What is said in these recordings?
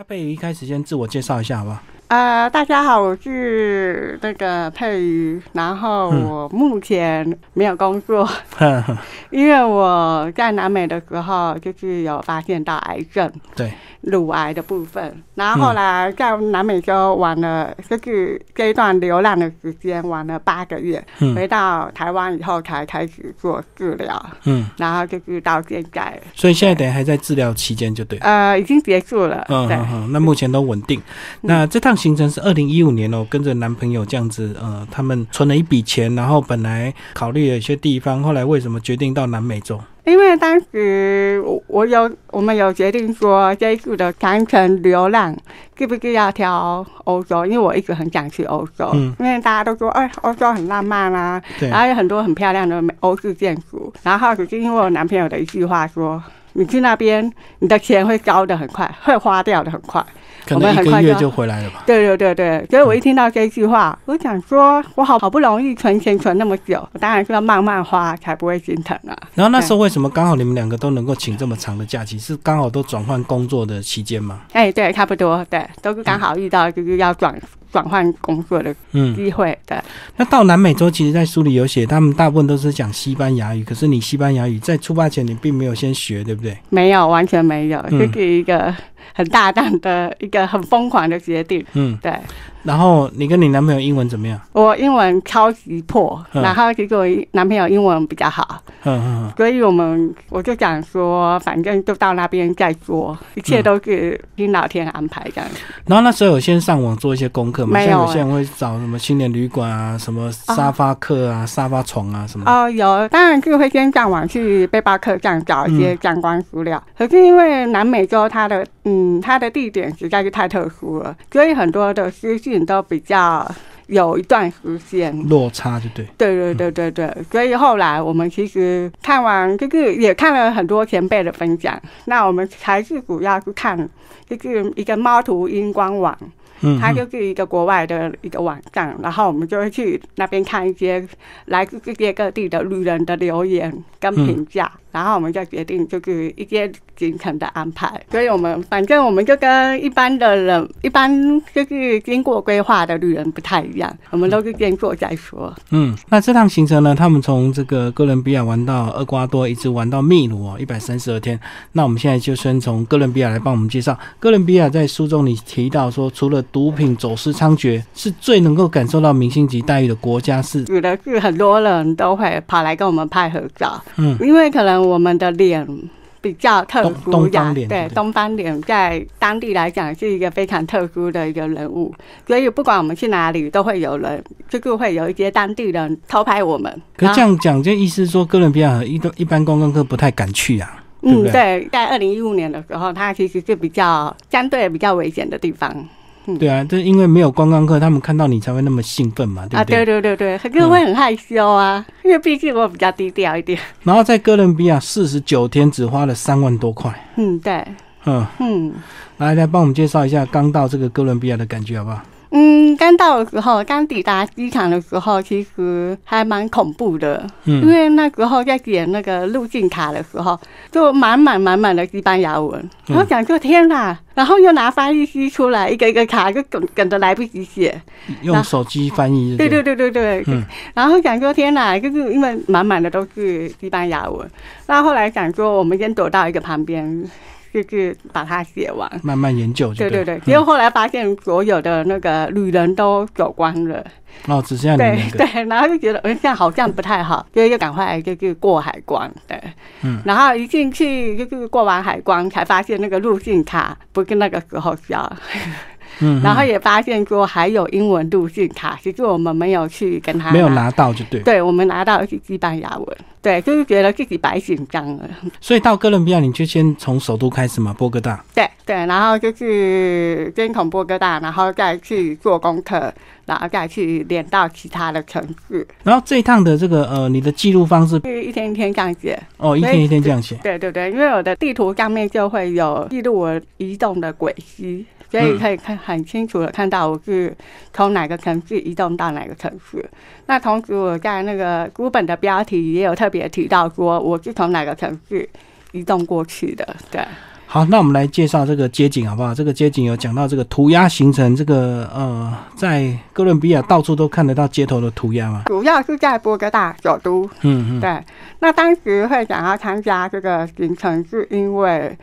那佩瑜一开始先自我介绍一下好不好？大家好，我是那个佩瑜，然后我目前没有工作，因为我在南美的时候就是有发现到癌症，对，乳癌的部分，然后后来在南美洲玩了，就是这一段流浪的时间玩了8个月，回到台湾以后才开始做治疗，然后就是到现在，所以现在等于还在治疗期间就对了，已经结束了，对，那目前都稳定。那这趟行程是2015年哦，跟着男朋友这样子，他们存了一笔钱，然后本来考虑了一些地方，后来为什么决定到南美洲？因为当时我们有决定说，这一次的长程流浪是不是要挑欧洲？因为我一直很想去欧洲，因为大家都说，哎，欧洲很浪漫啊，然后有很多很漂亮的欧式建筑。然后只是因为我男朋友的一句话说，你去那边，你的钱会高的很快，会花掉的很快。可能1个月就回来了吧？对对对对，所以我一听到这句话，我想说，我好不容易存钱存那么久，我当然是要慢慢花，才不会心疼了。然后那时候为什么刚好你们2个都能够请这么长的假期？是刚好都转换工作的期间吗？哎，对，差不多，对，都是刚好遇到就是要转换工作的机会的。那到南美洲，其实在书里有写，他们大部分都是讲西班牙语，可是你西班牙语在出发前你并没有先学，对不对？没有，完全没有，就是一个很大胆的一个很疯狂的决定。对。然后你跟你男朋友英文怎么样？我英文超级破，然后结果男朋友英文比较好，所以我就想说，反正就到那边再说，一切都是听老天安排这样子。然后那时候有先上网做一些功课吗？像有些人会找什么青年旅馆啊，什么沙发客啊、沙发床啊什么。哦，有，当然是会先上网去背包客栈找一些相关资料。可是因为南美洲它的地点实在是太特殊了，所以很多的资讯都比较有一段时间落差，就对。对对对对对，所以后来我们其实看完，就是也看了很多前辈的分享，那我们还是主要是看就是一个猫头鹰官网。它就是一个国外的一个网站，然后我们就会去那边看一些来自世界各地的旅人的留言跟评价，然后我们就决定就是一些行程的安排。所以反正我们就跟一般就是经过规划的旅人不太一样，我们都是先做再说。那这趟行程呢，他们从这个哥伦比亚玩到厄瓜多，一直玩到秘鲁哦，132天。那我们现在就先从哥伦比亚来帮我们介绍。哥伦比亚在书中你提到说，除了毒品走私猖獗，是最能够感受到明星级待遇的国家。是指的是很多人都会跑来跟我们拍合照，因为可能我们的脸比较特殊，东方脸在当地来讲是一个非常特殊的一个人物，所以不管我们去哪里都会有人，就是会有一些当地人偷拍我们。可是这样讲，就意思说哥伦比亚一般观光客不太敢去啊。对对，在2015年的时候，它其实是比较相对比较危险的地方。对啊，就是因为没有观光客，他们看到你才会那么兴奋嘛，对不对？啊，对对对对，就会很害羞啊，因为毕竟我比较低调一点。然后在哥伦比亚49天只花了3万多块。对。来帮我们介绍一下刚到这个哥伦比亚的感觉好不好？刚到的时候，刚抵达机场的时候，其实还蛮恐怖的，因为那时候在点那个入境卡的时候，就满满的西班牙文，然后讲说天哪，然后又拿翻译机出来，一个一个卡就梗的来不及写，用手机翻译。对对对对对，然后讲说天哪，就是因为满满的都是西班牙文，那后来讲说我们先躲到一个旁边。就是把它写完，慢慢研究就对。对对对，结果后来发现所有的那个旅人都走光了，哦，只剩下你们2个。对，然后就觉得这样好像不太好，所以就赶快就是过海关。对，然后一进去就是过完海关，才发现那个入境卡不是那个时候交。然后也发现说还有英文入境卡，其实我们没有去跟他没有拿到就对。对，我们拿到的是西班牙文，对，就是觉得自己白紧张了。所以到哥伦比亚，你就先从首都开始嘛，波哥大。对对，然后就是先从波哥大，然后再去做功课，然后再去连到其他的城市。然后这一趟的这个你的记录方式是一天一天这样写。哦，一天一天这样写。对对对，因为我的地图上面就会有记录我移动的轨迹。所以可以很清楚的看到我是从哪个城市移动到哪个城市。那同时我在那个书本的标题也有特别提到说我是从哪个城市移动过去的。对。好，那我们来介绍这个街景好不好？这个街景有讲到这个涂鸦形成这个在哥伦比亚到处都看得到街头的涂鸦嘛，主要是在波哥大首都。嗯，对。那当时会想要参加这个行程，是因为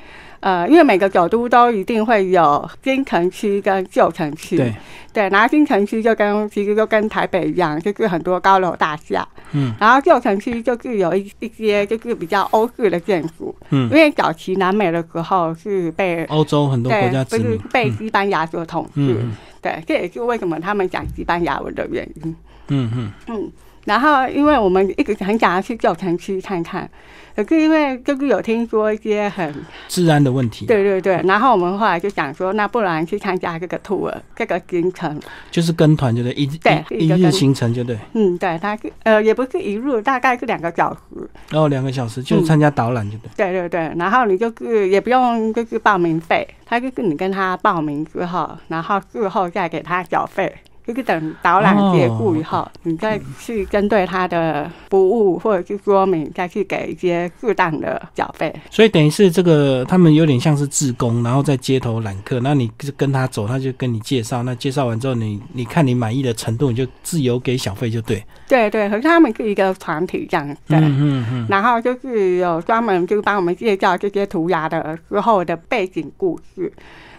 每个首都都一定会有新城区跟旧城区。对。对，然后新城区其实就跟台北一样，就是很多高楼大厦。嗯，然后旧城区就是有一些就是比较欧式的建筑。嗯，因为早期南美的时候是被欧洲很多国家殖民，就是被西班牙所统治。嗯，对，这也是为什么他们讲西班牙文的原因。嗯嗯嗯。然后因为我们一直很想要去旧城区看看，可是因为就是有听说一些很治安的问题。对对对，然后我们后来就想说，那不然去参加这个 tour 这个行程，就是跟团，就是一日行程，就对。嗯，对，它也不是一日，大概是2个小时。哦，2个小时就参加导览就对。嗯，对对对，然后你就是也不用就是报名费，它就是你跟他报名之后，然后事后再给他缴费。就是等导览结束以后，你再去针对他的服务或者是说明，再去给一些适当的缴费。所以等于是这个他们有点像是志工，然后在街头揽客，那你跟他走，他就跟你介绍，那介绍完之后你看你满意的程度，你就自由给小费就对。对对，可是他们是一个团体这样子。嗯嗯嗯。然后就是有专门就帮我们介绍这些涂鸦的时候的背景故事。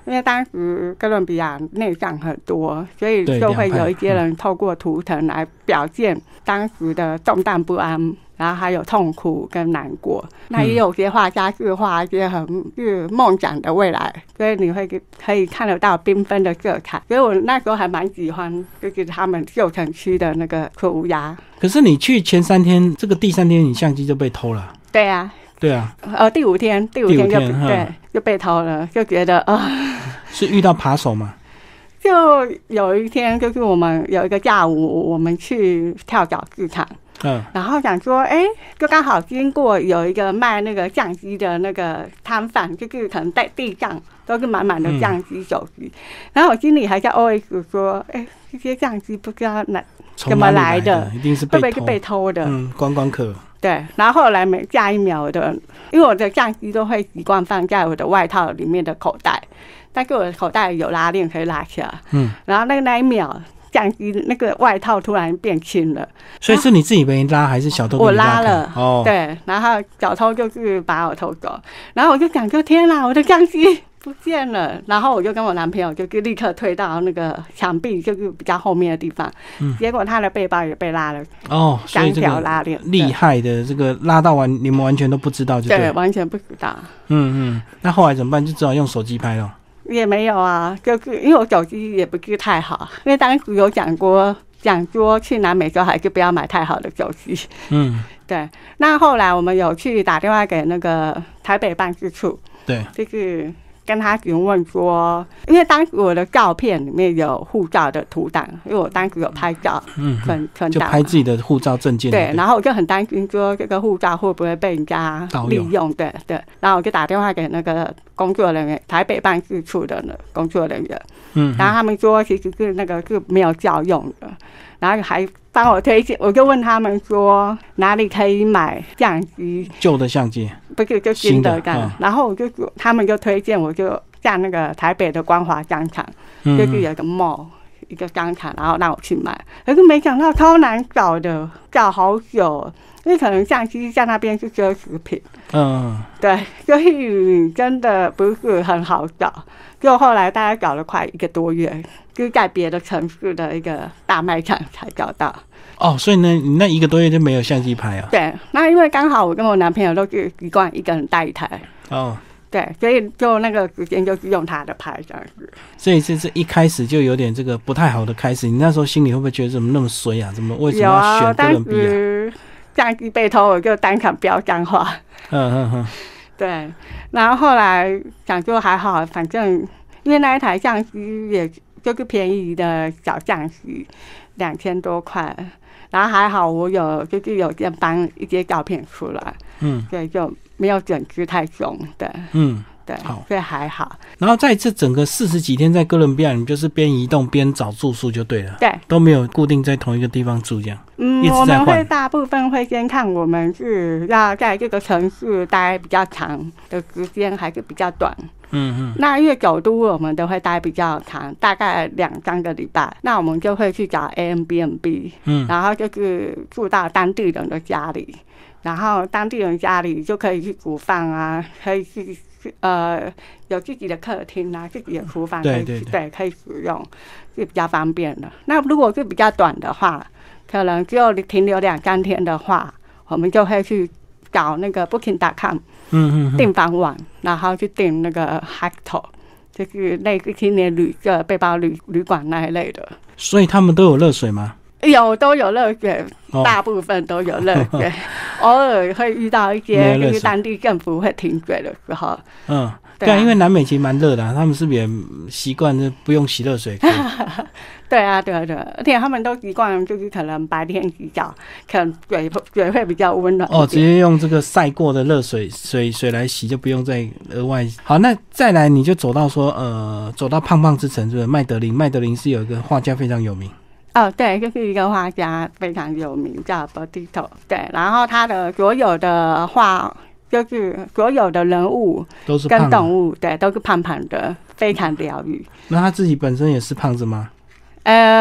因为当时哥伦比亚内战很多，所以就会有一些人透过图腾来表现当时的动荡不安，然后还有痛苦跟难过。那也有些画家是画一些很是梦想的未来，所以你会可以看得到缤纷的色彩。所以我那时候还蛮喜欢就是他们旧城区的那个涂鸦。可是你去前3天，这个第3天你相机就被偷了。对啊对啊，第五天就被偷了，就觉得是遇到扒手吗？就有一天，就是我们有一个下午，我们去跳蚤市场，然后想说，就刚好经过有一个卖那个相机的那个摊贩，就是可能在地上都是满满的相机、手机，然后我心里还在 OS 说，这些相机不知道怎么来的，一定是被偷，会不会是被偷的？观光客。对，然后后来每下一秒的，因为我的相机都会习惯放在我的外套里面的口袋，但是我的口袋有拉链可以拉起来。嗯，然后那一秒，相机那个外套突然变轻了。所以是你自己没拉，还是小偷给你拉开？我拉了。哦，对，然后小偷就是把我偷走，然后我就想说，天哪，我的相机不见了！然后我就跟我男朋友就立刻退到那个墙壁，就是比较后面的地方。嗯，结果他的背包也被拉了3条拉链，厉害的这个拉到完，你们完全都不知道就对，完全不知道。嗯嗯，那后来怎么办？就只好用手机拍了。也没有啊，就是因为我手机也不是太好，因为当时有讲说去南美洲还是不要买太好的手机。嗯，对。那后来我们有去打电话给那个台北办事处，对，就是跟他询问说，因为当时我的照片里面有护照的图档，因为我当时有拍照，就拍自己的护照证件。对，然后我就很担心说这个护照会不会被人家利用，对对。然后我就打电话给那个工作人员，台北办事处的工作人员，然后他们说其实是那个是没有效用的，然后还帮我推荐，我就问他们说哪里可以买相机，旧的相机不是就新的这样，然后我就他们就推荐我就下那个台北的光华商场，就是有个 mall 一个商场，然后让我去买，可是没想到超难找的，找好久，因为可能相机在那边是奢侈品，对，所以真的不是很好找。就后来大概找了快1个多月，就在别的城市的一个大卖场才找到。哦，所以呢，你那1个多月就没有相机拍啊？对，那因为刚好我跟我男朋友都是习惯一个人带一台。哦。对，所以就那个时间就是用他的拍这样子。所以这一开始就有点这个不太好的开始，你那时候心里会不会觉得怎么那么衰啊？怎么为什么要选哥伦比亚？有啊，但是相机被偷，我就当场飙脏话。对，然后后来想说还好，反正因为那一台相机也就是便宜的小相机，2000多块，然后还好我有先搬一些照片出来，所以就没有损失太重的。对，好，所以还好。然后在这整个40几天在哥伦比亚，你们就是边移动边找住宿就对了，对，都没有固定在同一个地方住这样。嗯，一直在换。我们会大部分会先看我们是要在这个城市待比较长的时间，还是比较短。嗯嗯，那因为首都我们都会待比较长，大概2、3个礼拜，那我们就会去找 Airbnb， 嗯，然后就是住到当地人的家里，然后当地人家里就可以去煮饭啊，可以去有自己的客厅啊，自己的厨房，对对 对， 对，可以使用，是比较方便的。那如果是比较短的话，可能只有停留2、3天的话，我们就会去找那个 Booking.com， 嗯嗯，订房网，然后去订那个 hostel， 就是类似青年旅社、背包旅馆那一类的。所以他们都有热水吗？有，都有热水，大部分都有热水，偶尔会遇到一些就是当地政府会停水的时候。嗯，对啊，因为南美其实蛮热的，他们是不是也习惯就不用洗热水？对啊，对啊，对啊，而且他们都习惯就是可能白天洗澡，可能水会比较温暖。哦，直接用这个晒过的热水来洗，就不用再额外。好，那再来你就走到说走到胖胖之城，是不是麦德林？麦德林是有一个画家非常有名。哦，对，就是一个画家非常有名，叫 Botito。对，然后他的所有的画，就是所有的人物都是跟动物，对，都是胖胖的，非常疗愈。那他自己本身也是胖子吗？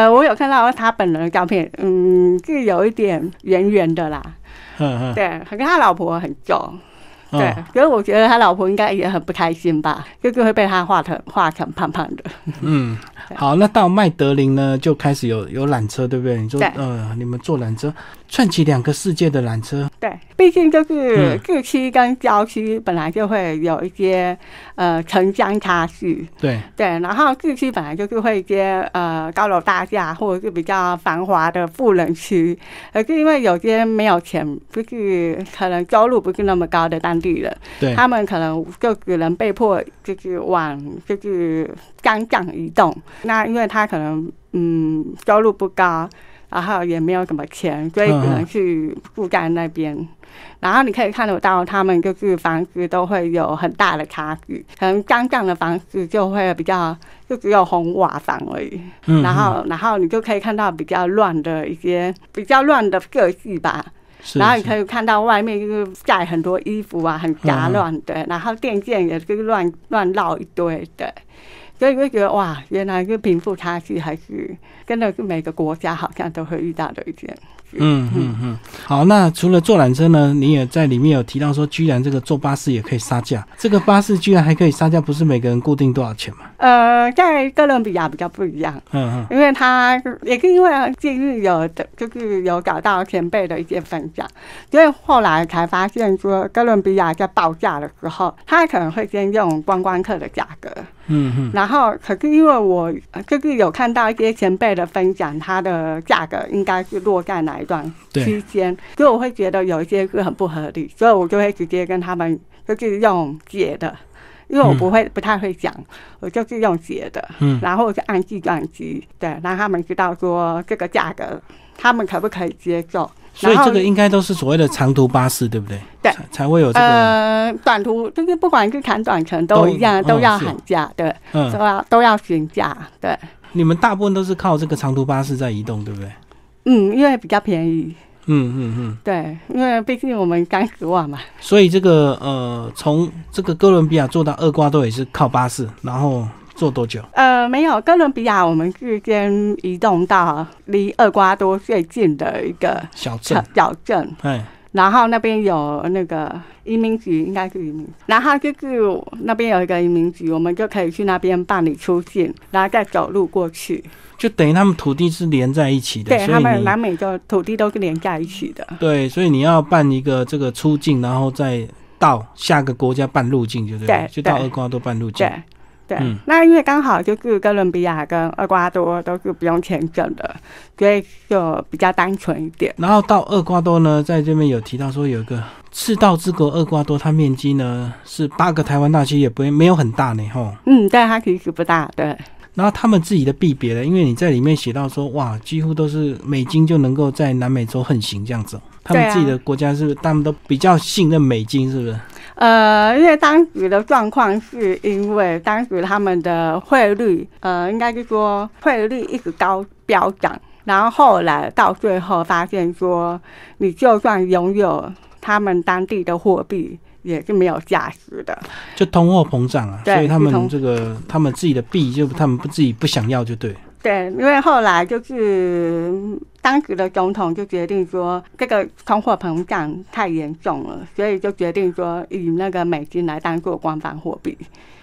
我有看到他本人的照片，嗯，是有一点圆圆的啦。嗯嗯。对，可是他老婆很瘦。对，所以我觉得他老婆应该也很不开心吧，就是会被他画成胖胖的。嗯，好，那到麦德林呢，就开始有缆车，对不对？你说，你们坐缆车，串起2个世界的缆车。对，毕竟就是市区跟郊区本来就会有一些城乡差距。对对，然后市区本来就是会一些高楼大厦或者是比较繁华的富人区，而是因为有些没有钱，就是可能收入不是那么高的当地人，他们可能就只能被迫就是往就是山上移动。那因为他可能收入不高，然后也没有什么钱，所以只能去住在那边。然后你可以看得到，他们就是房子都会有很大的差距，可能山上的房子就会比较就只有红瓦房而已。然后你就可以看到比较乱的一些比较乱的个性吧。然后你可以看到外面就是晒很多衣服啊，很杂乱的，然后电线也就是乱绕一堆的，所以就觉得哇，原来是贫富差距还是真的是每个国家好像都会遇到的一件。嗯嗯嗯，好，那除了坐缆车呢，你也在里面有提到说，居然这个坐巴士也可以杀价，这个巴士居然还可以杀价，不是每个人固定多少钱吗？在哥伦比亚比较不一样，嗯，因为他也是因为近日有的就是有找到前辈的一些分享，所以后来才发现说，哥伦比亚在报价的时候，他可能会先用观光客的价格，嗯，然后可是因为我就是有看到一些前辈的分享，他的价格应该是落在哪一段区间，所以我会觉得有一些是很不合理，所以我就会直接跟他们就是用解的，因为我不太会讲，我就是用解的，然后就按计算机，对，让他们知道说这个价格他们可不可以接受。所以这个应该都是所谓的长途巴士，对不对？对，才会有这个。短途就是不管是长短程都一样，都要喊价，对，都要询价，对。你们大部分都是靠这个长途巴士在移动，对不对？嗯，因为比较便宜。嗯嗯嗯，对，因为毕竟我们30万嘛。所以这个从这个哥伦比亚坐到厄瓜多也是靠巴士，然后坐多久？没有，哥伦比亚我们是先移动到离厄瓜多最近的一个小镇，然后那边有那个移民局，应该是移民，然后就是那边有一个移民局，我们就可以去那边办理出境，然后再走路过去，就等于他们土地是连在一起的。对，所以他们南美的土地都是连在一起的。对，所以你要办一个这个出境，然后再到下个国家办入境，就对了，就到厄瓜多办入境。对，那因为刚好就是哥伦比亚跟厄瓜多都是不用签证的，所以就比较单纯一点。然后到厄瓜多呢，在这边有提到说有一个赤道之国厄瓜多，它面积呢是8个台湾大，其实也没有很大呢，吼。嗯，对，它其实不大，对。然后他们自己的币别呢，因为你在里面写到说，哇，几乎都是美金就能够在南美洲横行这样子，他们自己的国家是不是他们都比较信任美金，是不是？因为当时的状况是因为当时他们的汇率，应该是说汇率一直高飙涨，然后后来到最后发现说，你就算拥有他们当地的货币，也是没有价值的，就通货膨胀啊，所以他们这个他们自己的币就他们自己不想要就对。对，因为后来就是当时的总统就决定说，这个通货膨胀太严重了，所以就决定说以那个美金来当做官方货币。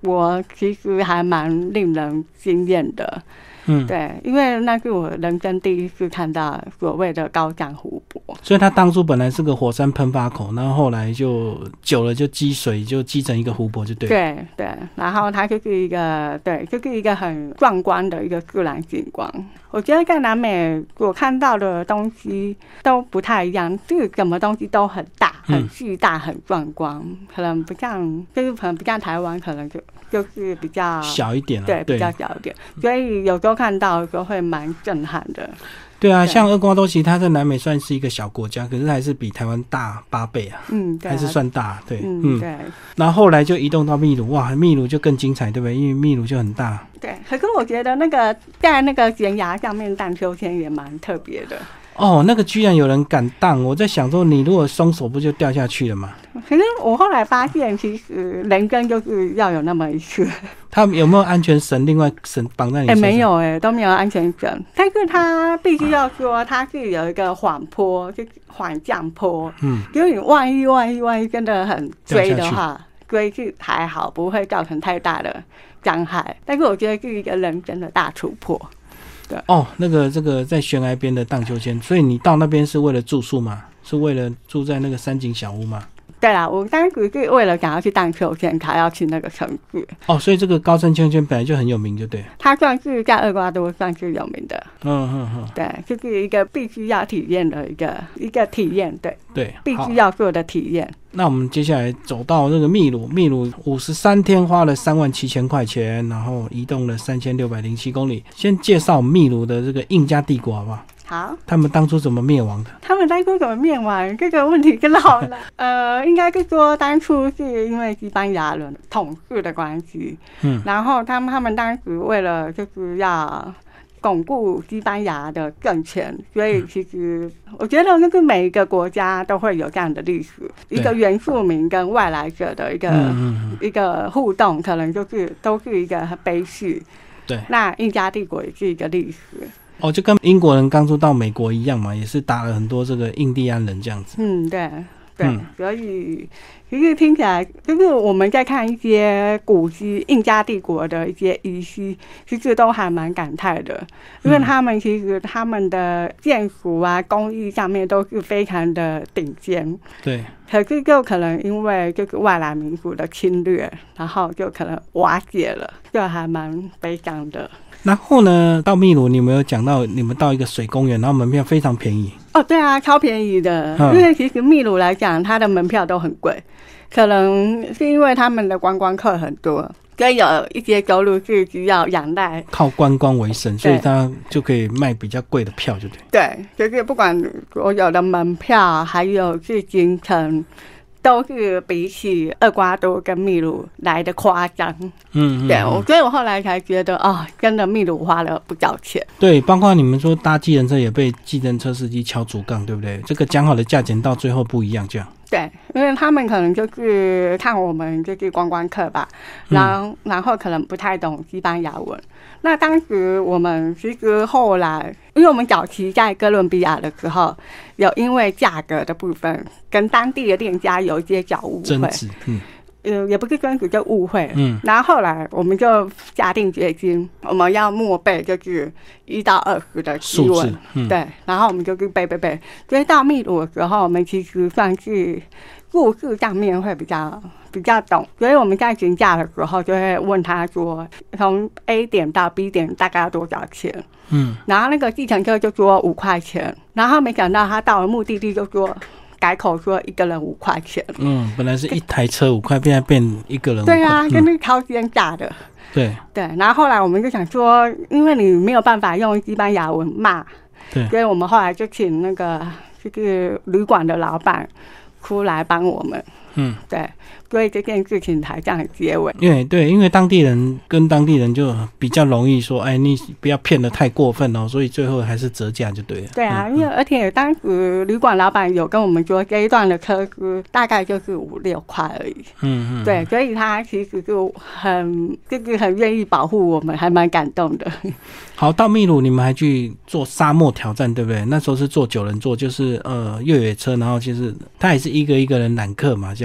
泊其实还蛮令人惊艳的。嗯，对，因为那是我人生第一次看到所谓的高山湖泊。所以它当初本来是个火山喷发口，然后后来就久了就积水，就积成一个湖泊就对了。对对，然后它就是一个，对，就是一个很壮观的一个自然景观。我觉得在南美我看到的东西都不太一样，就是什么东西都很大、很巨大、很壮观，可能不像，就是可能不像台湾，可能就是比较小一点、啊、对，比较小一点，所以有时候看到都会蛮震撼的。对啊，像厄瓜多其实它在南美算是一个小国家，可是还是比台湾大8倍啊。嗯，对啊，还是算大。对，嗯，对。然后后来就移动到秘鲁，哇，秘鲁就更精彩，对不对？因为秘鲁就很大。对，可是我觉得那个在那个悬崖上面荡秋千也蛮特别的。哦，那个居然有人敢荡！我在想说，你如果松手不就掉下去了吗？可是我后来发现，其实人生就是要有那么一次。他有没有安全绳？另外绳绑在你身上？没有都没有安全绳。但是他必须要说，他是有一个缓坡，就缓降坡。嗯，因为你万一真的很追的话，追是还好，不会造成太大的伤害。但是我觉得是一个人生的大突破。对哦，那个这个在悬崖边的荡秋千，所以你到那边是为了住宿吗？是为了住在那个山景小屋吗？对啦，我当时是为了想要去荡秋千，才要去那个城市。哦，所以这个高山秋千本来就很有名，就对。它算是在厄瓜多算是有名的。嗯嗯嗯。对，就是一个必须要体验的一个体验，对。对，必须要做的体验。那我们接下来走到那个秘鲁，秘鲁53天花了37000块钱，然后移动了3607公里。先介绍秘鲁的这个印加帝国好不好？好，他们当初怎么灭亡的？他们当初怎么灭亡？这个问题更老了。应该是说当初是因为西班牙人统治的关系，嗯，然后他们当时为了就是要巩固西班牙的政权，所以其实我觉得就是每一个国家都会有这样的历史，一个原住民跟外来者的一个互动，可能就是都是一个悲剧。对，那印加帝国也是一个历史。哦，就跟英国人当初到美国一样嘛，也是打了很多这个印第安人这样子。嗯，对。对，所以其实听起来就是我们在看一些古迹，印加帝国的一些遗迹，其实都还蛮感慨的，因为他们其实他们的建筑啊、工艺上面都是非常的顶尖。对。可是就可能因为就是外来民族的侵略，然后就可能瓦解了，就还蛮悲伤的。然后呢，到秘鲁，你们有讲到你们到一个水公园，然后门票非常便宜。哦，对啊，超便宜的。因为其实秘鲁来讲，它的门票都很贵，可能是因为他们的观光客很多，所以有一些收入是需要仰赖靠观光为生，所以他就可以卖比较贵的票，就对。对，就是不管所有的门票，还有是行程，都是比起厄瓜多跟秘鲁来的夸张。嗯，对，所以我后来才觉得哦，真的秘鲁花了不少钱。对，包括你们说搭计程车也被计程车司机敲竹杠，对不对？这个讲好的价钱到最后不一样，这样。对，因为他们可能就是看我们就是观光客吧，然后可能不太懂西班牙文。那当时我们其实后来，因为我们早期在哥伦比亚的时候，有因为价格的部分跟当地的店家有一些小误会，也不是专属，就误会。嗯，然后后来我们就下定决心，我们要默背就是1到20的英文，嗯，对。然后我们就是背，所以到秘鲁的时候，我们其实算是故事上面会比较懂，所以我们在询价的时候就会问他说，从 A 点到 B 点大概要多少钱？嗯，然后那个计程车就说5块钱，然后没想到他到了目的地就说。改口说一个人5块钱，嗯，本来是一台车5块，现在变一个人5块，对啊，真的超奸诈的，对。然后后来我们就想说，因为你没有办法用西班牙文骂，对，所以我们后来就请那个就是旅馆的老板出来帮我们，嗯，对，所以这件事情才这样结尾。对，因为当地人就比较容易说，哎，你不要骗得太过分哦，所以最后还是折价就对了。对啊，因为而且当时旅馆老板有跟我们说，这一段的车资大概就是5-6块而已。嗯嗯，对，所以他其实就很愿意保护我们，还蛮感动的。好，到秘鲁你们还去做沙漠挑战，对不对？那时候是坐9人座，就是越野车，然后其实他也是一个人揽客嘛，这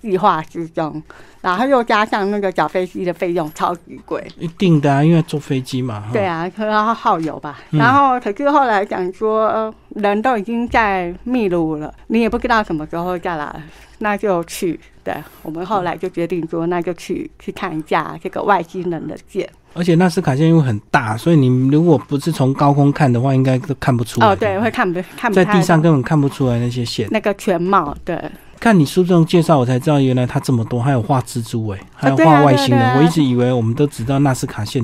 计划之中，然后又加上那个小飞机的费用超级贵，一定的啊，因为坐飞机嘛。对啊，要耗油吧。然后可是后来讲说，人都已经在秘鲁了，你也不知道什么时候再来，那就去。对，我们后来就决定说，那就去看一下这个外星人的线。而且纳斯卡线因为很大，所以你如果不是从高空看的话，应该都看不出来。哦，对，会看不太在地上根本看不出来那些线，那个全貌。对。看你书中介绍，我才知道原来它这么多，还有画蜘蛛哎，还有画外星人。我一直以为我们都只知道纳斯卡线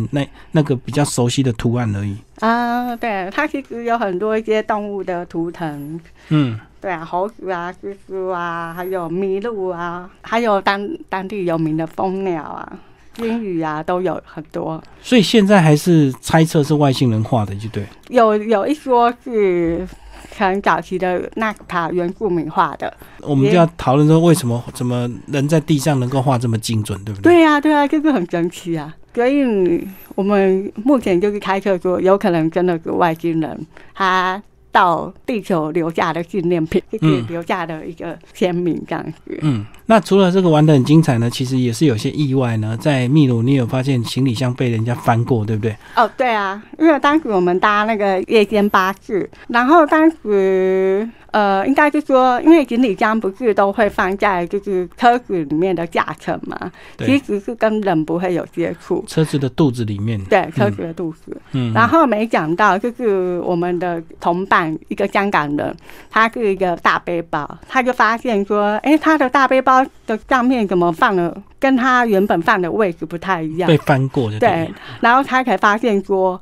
那个比较熟悉的图案而已。啊，对，它其实有很多一些动物的图腾。嗯，对啊，猴子啊，蜘蛛啊，还有麋鹿啊，还有当地有名的蜂鸟啊。英语啊都有很多，所以现在还是猜测是外星人画的，就对。有一说是很早期的纳卡原住民画的，我们就要讨论说为什么怎么人在地上能够画这么精准，对不对？对啊，这个很神奇啊。所以我们目前就是猜测说，有可能真的是外星人他到地球留下的纪念品，就是留下的一个签名这样子。嗯，那除了这个玩得很精彩呢，其实也是有些意外呢。在秘鲁，你有发现行李箱被人家翻过，对不对？哦，对啊，因为当时我们搭那个夜间巴士，然后当时应该就说，因为行李箱不是都会放在就是车子里面的驾乘嘛，其实是跟人不会有接触，车子的肚子里面。对，车子的肚子。嗯，然后没讲到就是我们的同伴。一个香港人，他是一个大背包，他就发现说，他的大背包的上面怎么放了，跟他原本放的位置不太一样，被翻过就对。然后他才发现说，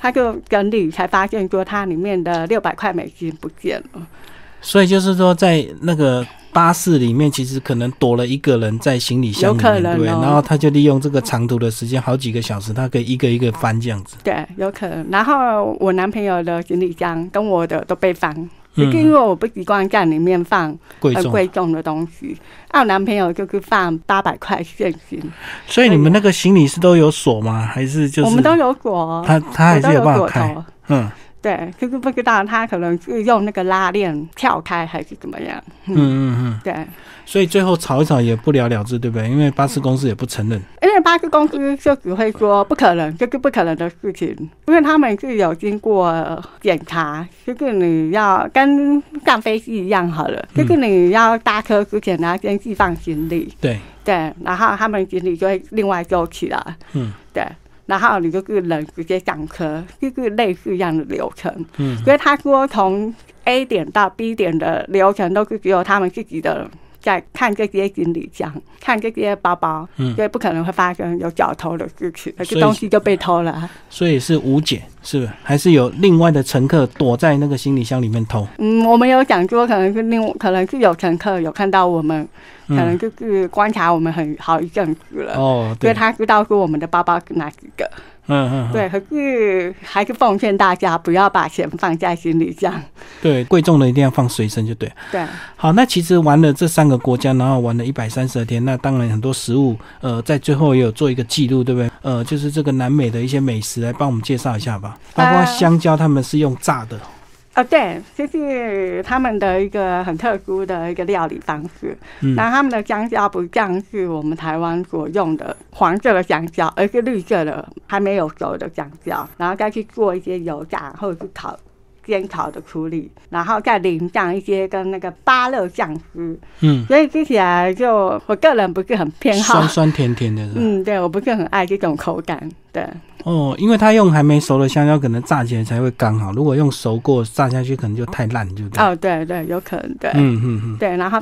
他就整理才发现说，他里面的$600不见了。所以就是说，在那个巴士里面，其实可能躲了一个人在行李箱里面，有可能。对，然后他就利用这个长途的时间，好几个小时，他可以一个一个翻这样子。对，有可能。然后我男朋友的行李箱跟我的都被翻，就是因为我不习惯在里面放很贵重的东西。我男朋友就是放800块现金。所以你们那个行李是都有锁吗？还是就是我们都有锁？他还是有办法开。嗯。对，就是不知道他可能是用那个拉链撬开还是怎么样。嗯，对。所以最后吵一吵也不了了之，对不对？因为巴士公司也不承认。因为巴士公司就只会说不可能，就是不可能的事情。因为他们是有经过检查，就是你要跟上飞机一样好了，就是你要搭车之前要先寄放行李。对，然后他们行李就会另外收起来。嗯，对。然后你就是人直接上车，就是类似一样的流程。所以他说从 A 点到 B 点的流程都是只有他们自己的在看这些行李箱，看这些包包，所以不可能会发生有小偷的事情，这东西就被偷了。所以是无解。是还是有另外的乘客躲在那个行李箱里面偷？我们有讲说可能是有乘客有看到我们，可能就是观察我们很好一阵子了，哦，对，所以他知道说我们的包包是哪几个。对，可是还是奉劝大家不要把钱放在行李箱，对，贵重的一定要放随身就对。对，好，那其实玩了这3个国家，然后玩了132天，那当然很多食物在最后也有做一个记录，对不对？就是这个南美的一些美食来帮我们介绍一下吧，包括香蕉他们是用炸的。对，就是他们的一个很特殊的一个料理方式。那他们的香蕉不像是我们台湾所用的黄色的香蕉，而是绿色的还没有熟的香蕉，然后再去做一些油炸或者是煎烤的处理，然后再淋上一些跟那个芭乐酱汁。所以吃起来就我个人不是很偏好，酸酸甜甜的。对，我不是很爱这种口感。对，哦，因为他用还没熟的香蕉可能炸起来才会刚好，如果用熟过炸下去可能就太烂，对不对？哦，对对，有可能。对，对，然后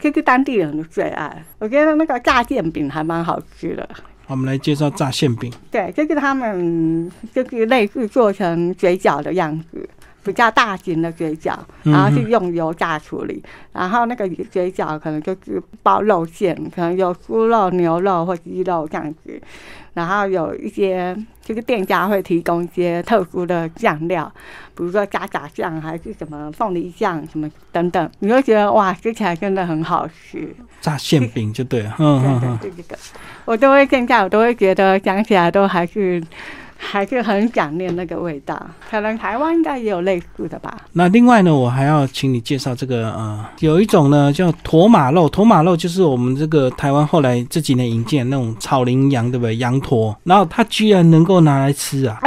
这是当地人的最爱。我觉得那个炸馅饼还蛮好吃的。我们来介绍炸馅饼。对，这是他们就是类似做成水饺的样子，比较大型的水饺，然后是用油炸处理，然后那个水饺可能就是包肉馅，可能有猪肉、牛肉或鸡肉这样子，然后有一些就是店家会提供一些特殊的酱料，比如说渣渣酱还是什么凤梨酱什么等等，你会觉得哇，吃起来真的很好吃。炸馅饼就对了。对对对，现在我都会觉得想起来都还是很想念那个味道，可能台湾应该也有类似的吧。那另外呢，我还要请你介绍这个有一种呢叫驼马肉。驼马肉就是我们这个台湾后来这几年引进的那种草羚羊，对不对？羊驼，然后它居然能够拿来吃啊。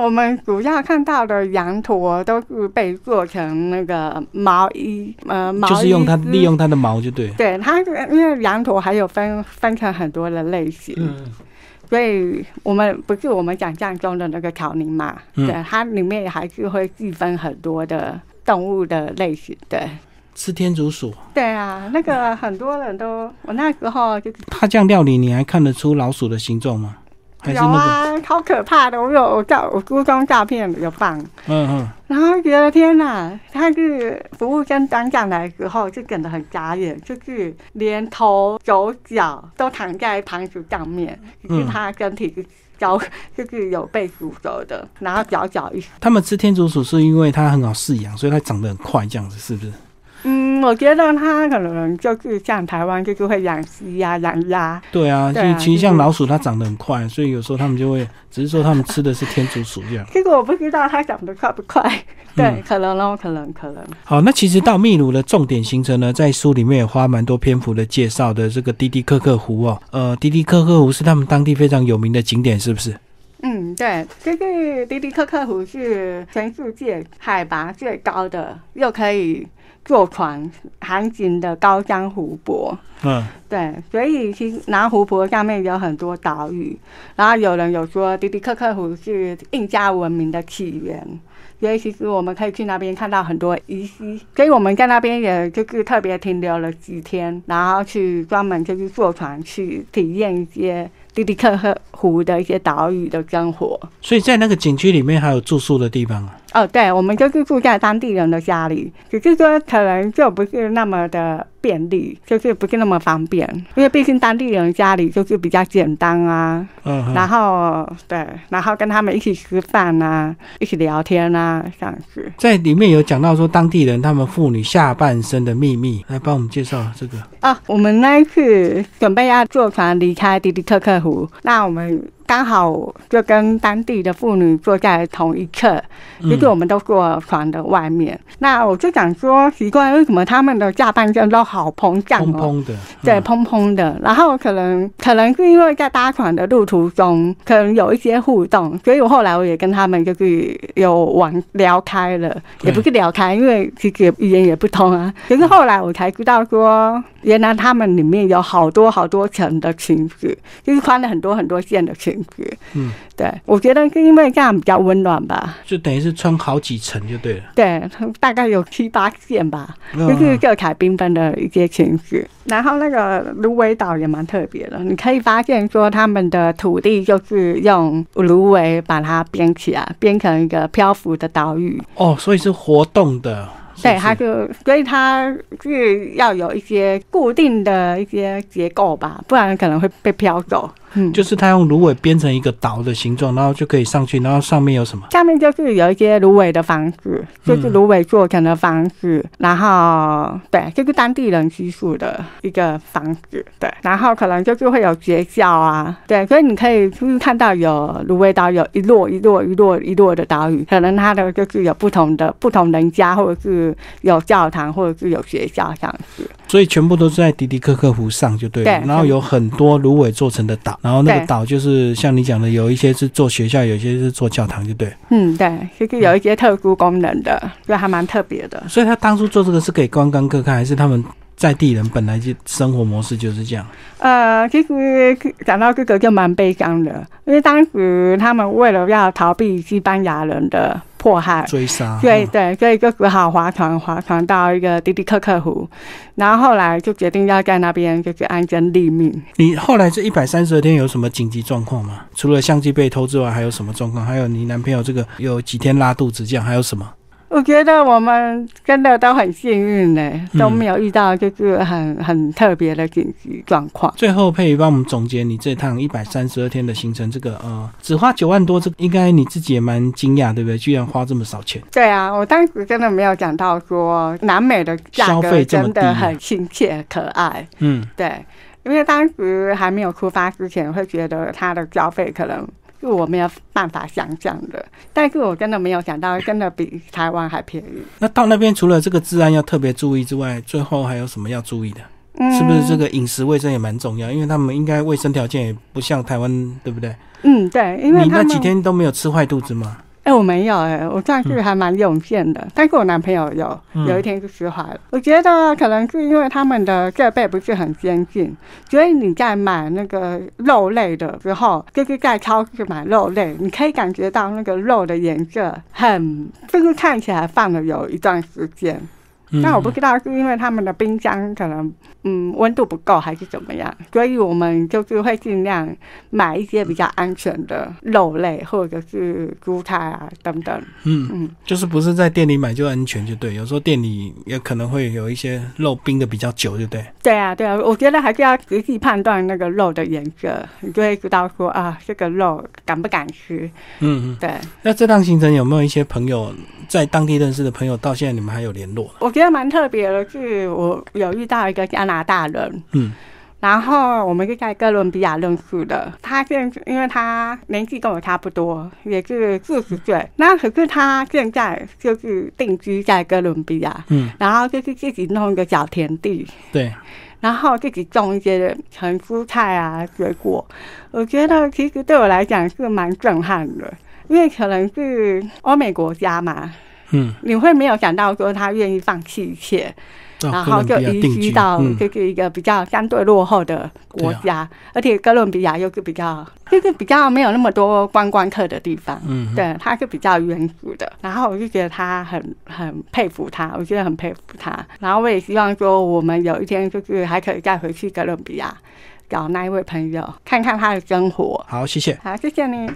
我们主要看到的羊驼都是被做成那个毛衣，就是利用它的毛就对。对，它因为羊驼还有分成很多的类型。所以不是我们想象中的那个草泥马，对，它里面还是会细分很多的动物的类型。对，吃天竺鼠。对啊，那个很多人都，我那时候就是它这样料理，你还看得出老鼠的形状吗？还是那个？有啊，超可怕的！我故宫照片有放。然后觉得天哪，他是服务生端上来之后就整得很扎眼，就是连头手脚都躺在盘子上面，只是他身体就是有被煮熟的，然后脚脚一。他们吃天竺鼠是因为它很好饲养，所以它长得很快，这样子是不是？我觉得它可能就是像台湾就是会养鸡啊养鸭。对啊，就其实像老鼠它长得很快，所以有时候他们就会只是说他们吃的是天竺鼠这样。这个我不知道它长得快不快。对，可能。好，那其实到秘鲁的重点行程呢，在书里面也花蛮多篇幅的介绍的这个迪迪克克湖哦。迪迪克克湖是他们当地非常有名的景点，是不是？对，这个迪迪克克湖是全世界海拔最高的，又可以坐船航行的高山湖泊。对，所以其实南湖泊上面有很多岛屿，然后有人有说迪迪克克湖是印加文明的起源，所以其实我们可以去那边看到很多遗迹，所以我们在那边也就是特别停留了几天，然后去专门就是坐船去体验一些迪迪克克湖的一些岛屿的生活。所以在那个景区里面还有住宿的地方啊？对，我们就是住在当地人的家里，只是说可能就不是那么的便利，就是不是那么方便，因为毕竟当地人家里就是比较简单啊。然后跟他们一起吃饭啊，一起聊天啊，这样子。在里面有讲到说当地人他们妇女下半身的秘密，来帮我们介绍这个。我们那一次准备要坐船离开迪迪克克湖，那我们刚好就跟当地的妇女坐在同一侧，就是我们都坐船的外面。那我就想说，奇怪，为什么他们的下半身都好膨胀，哦，蓬蓬的？对，蓬蓬的。然后可能是因为在搭船的路途中，可能有一些互动，所以后来我也跟他们就是有聊开了，也不是聊开，因为其实语言也不通啊。可是后来我才知道说，原来他们里面有好多好多层的裙子，就是穿了很多很多件的裙。进去。嗯，对，我觉得因为这样比较温暖吧。就等于是穿好几层就对了。对，大概有7、8件吧，就是色彩缤纷的一些裙子。然后那个芦苇岛也蛮特别的，你可以发现说他们的土地就是用芦苇把它编起来，编成一个漂浮的岛屿。哦，所以是活动的。对，它就所以它是要有一些固定的一些结构吧，不然可能会被飘走。嗯，就是它用芦苇编成一个岛的形状，然后就可以上去，然后上面有什么？上面就是有一些芦苇的房子，就是芦苇做成的房子，然后对，就是当地人居住的一个房子，对，然后可能就是会有学校啊，对，所以你可以就是看到有芦苇岛有一摞的岛屿，可能它的就是有不同人家，或者是有教堂，或者是有学校这样子。所以全部都是在迪迪克克湖上就对了，然后有很多芦苇做成的岛，然后那个岛就是像你讲的，有一些是做学校，有一些是做教堂就对了。嗯，对，就是有一些特殊功能的，就还蛮特别的。所以他当初做这个是给观光客看，还是他们在地人本来就生活模式就是这样？其实讲到这个就蛮悲伤的，因为当时他们为了要逃避西班牙人的迫害追杀，对对，所以就只好划船到一个迪迪克克湖，然后后来就决定要在那边就是安身立命。你后来这132天有什么紧急状况吗？除了相机被偷之外，还有什么状况？还有你男朋友这个有几天拉肚子这样，还有什么？我觉得我们真的都很幸运嘞，都没有遇到就是很特别的紧急状况。最后佩瑜帮我们总结你这趟132天的行程，这个只花9万多，这应该你自己也蛮惊讶对不对？居然花这么少钱。对啊，我当时真的没有想到说南美的价格真的很亲切可爱。嗯，对，因为当时还没有出发之前会觉得它的消费可能是我没有办法想象的，但是我真的没有想到真的比台湾还便宜。那到那边除了这个治安要特别注意之外，最后还有什么要注意的？是不是这个饮食卫生也蛮重要？因为他们应该卫生条件也不像台湾，对不对？嗯，对，因为你那几天都没有吃坏肚子吗？我没有我算是还蛮用心的，但是我男朋友有一天就吃坏了。我觉得可能是因为他们的设备不是很先进，所以你在买那个肉类的时候，就是在超市买肉类，你可以感觉到那个肉的颜色就是看起来放了有一段时间。那我不知道是因为他们的冰箱可能温度不够还是怎么样，所以我们就是会尽量买一些比较安全的肉类或者是蔬菜啊等等。就是不是在店里买就安全就对，有时候店里也可能会有一些肉冰的比较久就对。对啊，我觉得还是要仔细判断那个肉的颜色，你就会知道说啊这个肉敢不敢吃。对。那这趟行程有没有一些朋友在当地认识的朋友到现在你们还有联络？我觉得蛮特别的是，我有遇到一个加拿大人，然后我们是在哥伦比亚认识的。他现在因为他年纪跟我差不多，也是40岁，那可是他现在就是定居在哥伦比亚，然后就是自己弄一个小田地，对，然后自己种一些很蔬菜啊水果。我觉得其实对我来讲是蛮震撼的，因为可能是欧美国家嘛。你会没有想到说他愿意放弃一切，然后就移居到就是一个比较相对落后的国家，而且哥伦比亚又是比较没有那么多观光客的地方，对，他是比较原始的。然后我就觉得他很佩服他，我觉得很佩服他。然后我也希望说我们有一天就是还可以再回去哥伦比亚找那一位朋友，看看他的生活。好，谢谢。好，谢谢你。